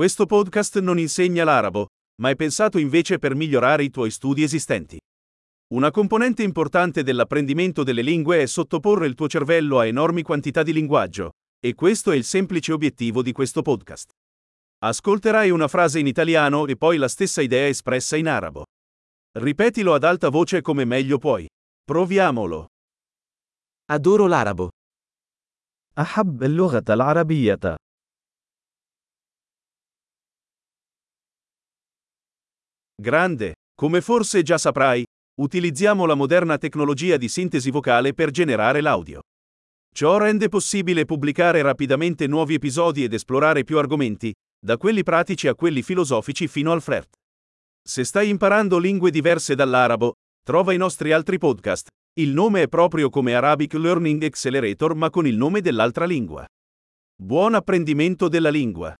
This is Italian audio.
Questo podcast non insegna l'arabo, ma è pensato invece per migliorare i tuoi studi esistenti. Una componente importante dell'apprendimento delle lingue è sottoporre il tuo cervello a enormi quantità di linguaggio, e questo è il semplice obiettivo di questo podcast. Ascolterai una frase in italiano e poi la stessa idea espressa in arabo. Ripetilo ad alta voce come meglio puoi. Proviamolo. Adoro l'arabo. أحب اللغة العربية. Grande! Come forse già saprai, utilizziamo la moderna tecnologia di sintesi vocale per generare l'audio. Ciò rende possibile pubblicare rapidamente nuovi episodi ed esplorare più argomenti, da quelli pratici a quelli filosofici fino al flirt. Se stai imparando lingue diverse dall'arabo, trova i nostri altri podcast. Il nome è proprio come Arabic Learning Accelerator ma con il nome dell'altra lingua. Buon apprendimento della lingua!